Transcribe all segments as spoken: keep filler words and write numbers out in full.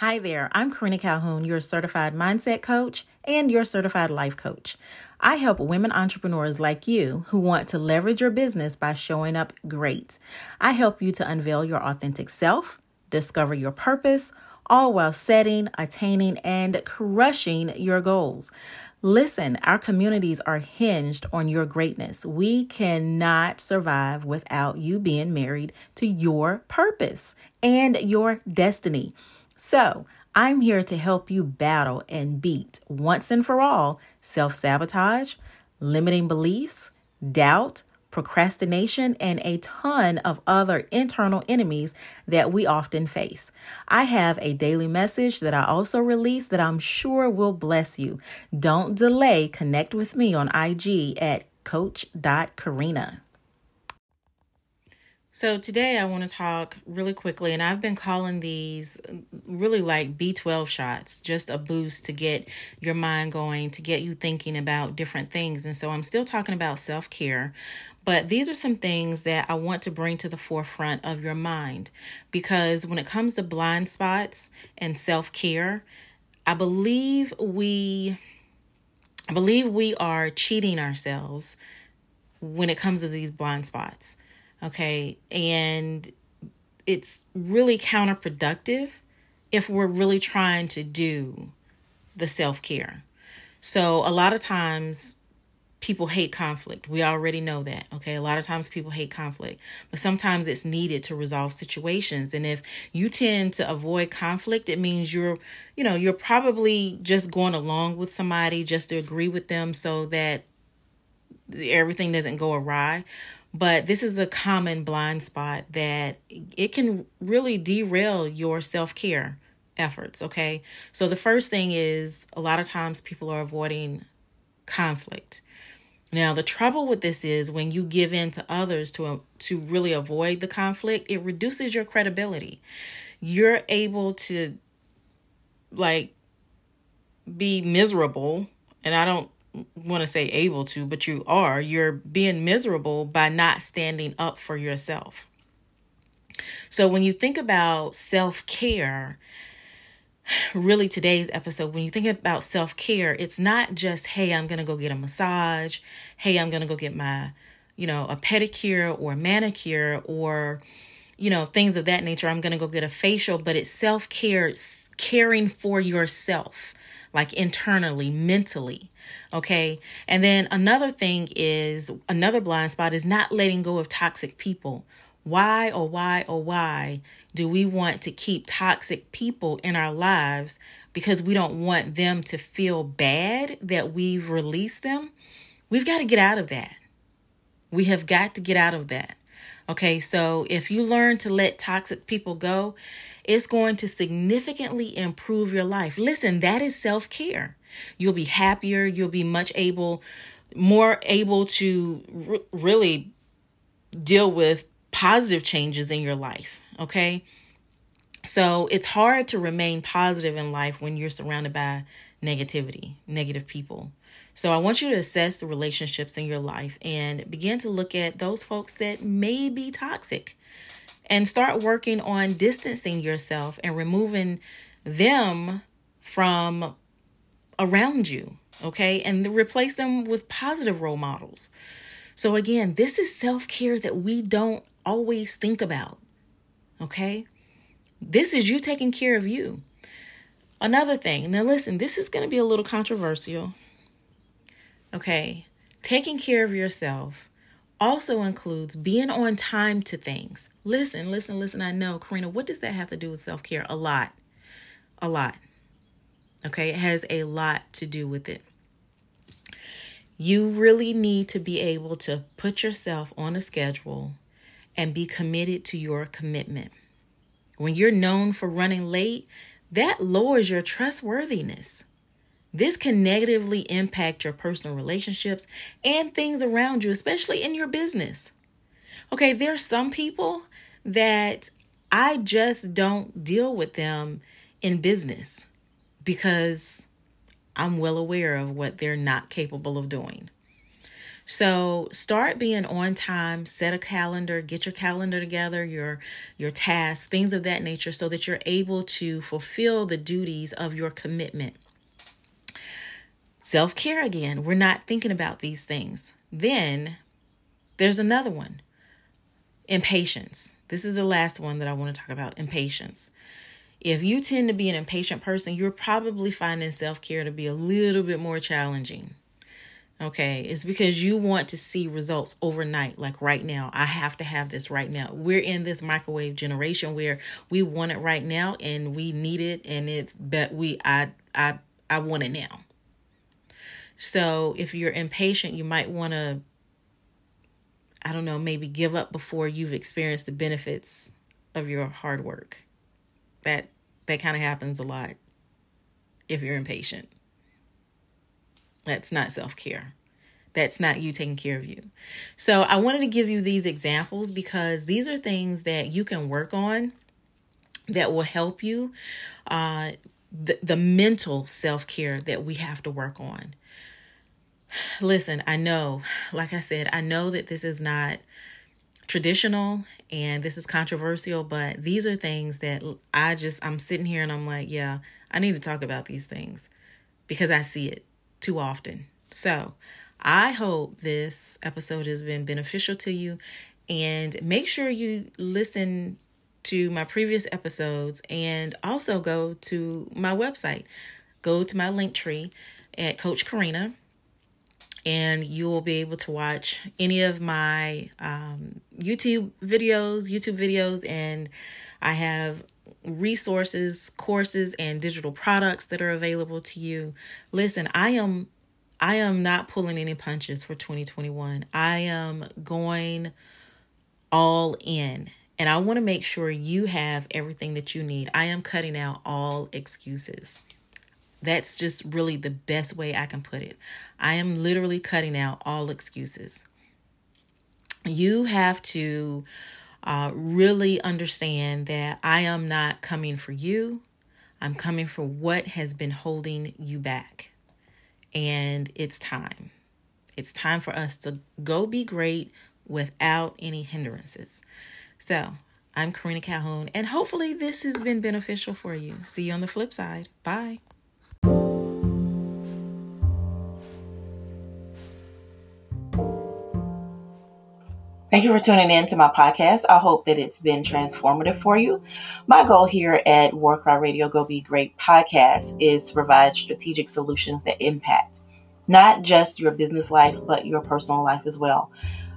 Hi there, I'm Karina Calhoun, your certified mindset coach and your certified life coach. I help women entrepreneurs like you who want to leverage your business by showing up great. I help you to unveil your authentic self, discover your purpose, all while setting, attaining, and crushing your goals. Listen, our communities are hinged on your greatness. We cannot survive without you being married to your purpose and your destiny. So I'm here to help you battle and beat once and for all self-sabotage, limiting beliefs, doubt, procrastination, and a ton of other internal enemies that we often face. I have a daily message that I also release that I'm sure will bless you. Don't delay. Connect with me on I G at coach dot karina. So today I want to talk really quickly, and I've been calling these really like B twelve shots, just a boost to get your mind going, to get you thinking about different things. And so I'm still talking about self-care, but these are some things that I want to bring to the forefront of your mind, because when it comes to blind spots and self-care, I believe we, I believe we are cheating ourselves when it comes to these blind spots. Okay, and it's really counterproductive if we're really trying to do the self-care. So a lot of times people hate conflict. We already know that. Okay, a lot of times people hate conflict, but sometimes it's needed to resolve situations. And if you tend to avoid conflict, it means you're, you know, you're probably just going along with somebody just to agree with them so that everything doesn't go awry. But this is a common blind spot that it can really derail your self-care efforts, okay? So the first thing is, a lot of times people are avoiding conflict. Now, the trouble with this is when you give in to others to, to really avoid the conflict, it reduces your credibility. You're able to, like, be miserable, and I don't want to say able to, but you are, you're being miserable by not standing up for yourself. So when you think about self-care, really today's episode, when you think about self-care, it's not just, hey, I'm going to go get a massage. Hey, I'm going to go get my, you know, a pedicure or manicure or, you know, things of that nature. I'm going to go get a facial, but it's self-care, caring for yourself, like internally, mentally. Okay. And then another thing is, another blind spot is not letting go of toxic people. Why or why or why do we want to keep toxic people in our lives? Because we don't want them to feel bad that we've released them. We've got to get out of that. We have got to get out of that. Okay, so if you learn to let toxic people go, it's going to significantly improve your life. Listen, that is self-care. You'll be happier. You'll be much able, more able to re- really deal with positive changes in your life. Okay, so it's hard to remain positive in life when you're surrounded by negativity, negative people. So I want you to assess the relationships in your life and begin to look at those folks that may be toxic and start working on distancing yourself and removing them from around you. Okay. And replace them with positive role models. So again, this is self-care that we don't always think about. Okay. This is you taking care of you. Another thing, now listen, this is going to be a little controversial. Okay, taking care of yourself also includes being on time to things. Listen, listen, listen. I know, Karina, what does that have to do with self-care? A lot, a lot. Okay, it has a lot to do with it. You really need to be able to put yourself on a schedule and be committed to your commitment. When you're known for running late, that lowers your trustworthiness. This can negatively impact your personal relationships and things around you, especially in your business. Okay, there are some people that I just don't deal with them in business because I'm well aware of what they're not capable of doing. So start being on time, set a calendar, get your calendar together, your, your tasks, things of that nature, so that you're able to fulfill the duties of your commitment. Self-care again, we're not thinking about these things. Then there's another one, impatience. This is the last one that I want to talk about, impatience. If you tend to be an impatient person, you're probably finding self-care to be a little bit more challenging. Okay, it's because you want to see results overnight, like right now. I have to have this right now. We're in this microwave generation where we want it right now and we need it, and it's that we I I I want it now. So if you're impatient, you might want to, I don't know, maybe give up before you've experienced the benefits of your hard work. That that kind of happens a lot if you're impatient. That's not self-care. That's not you taking care of you. So I wanted to give you these examples because these are things that you can work on that will help you. Uh, the, the mental self-care that we have to work on. Listen, I know, like I said, I know that this is not traditional and this is controversial, but these are things that I just, I'm sitting here and I'm like, yeah, I need to talk about these things because I see it too often. So I hope this episode has been beneficial to you, and make sure you listen to my previous episodes and also go to my website, go to my link tree at Coach Karina. And you will be able to watch any of my um, YouTube videos, YouTube videos. And I have resources, courses, and digital products that are available to you. Listen, I am, I am not pulling any punches for twenty twenty-one. I am going all in. And I want to make sure you have everything that you need. I am cutting out all excuses. That's just really the best way I can put it. I am literally cutting out all excuses. You have to uh, really understand that I am not coming for you. I'm coming for what has been holding you back. And it's time. It's time for us to go be great without any hindrances. So I'm Karina Calhoun, and hopefully this has been beneficial for you. See you on the flip side. Bye. Thank you for tuning in to my podcast. I hope that it's been transformative for you. My goal here at War Cry Radio Go Be Great podcast is to provide strategic solutions that impact not just your business life, but your personal life as well.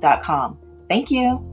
dot com. Thank you.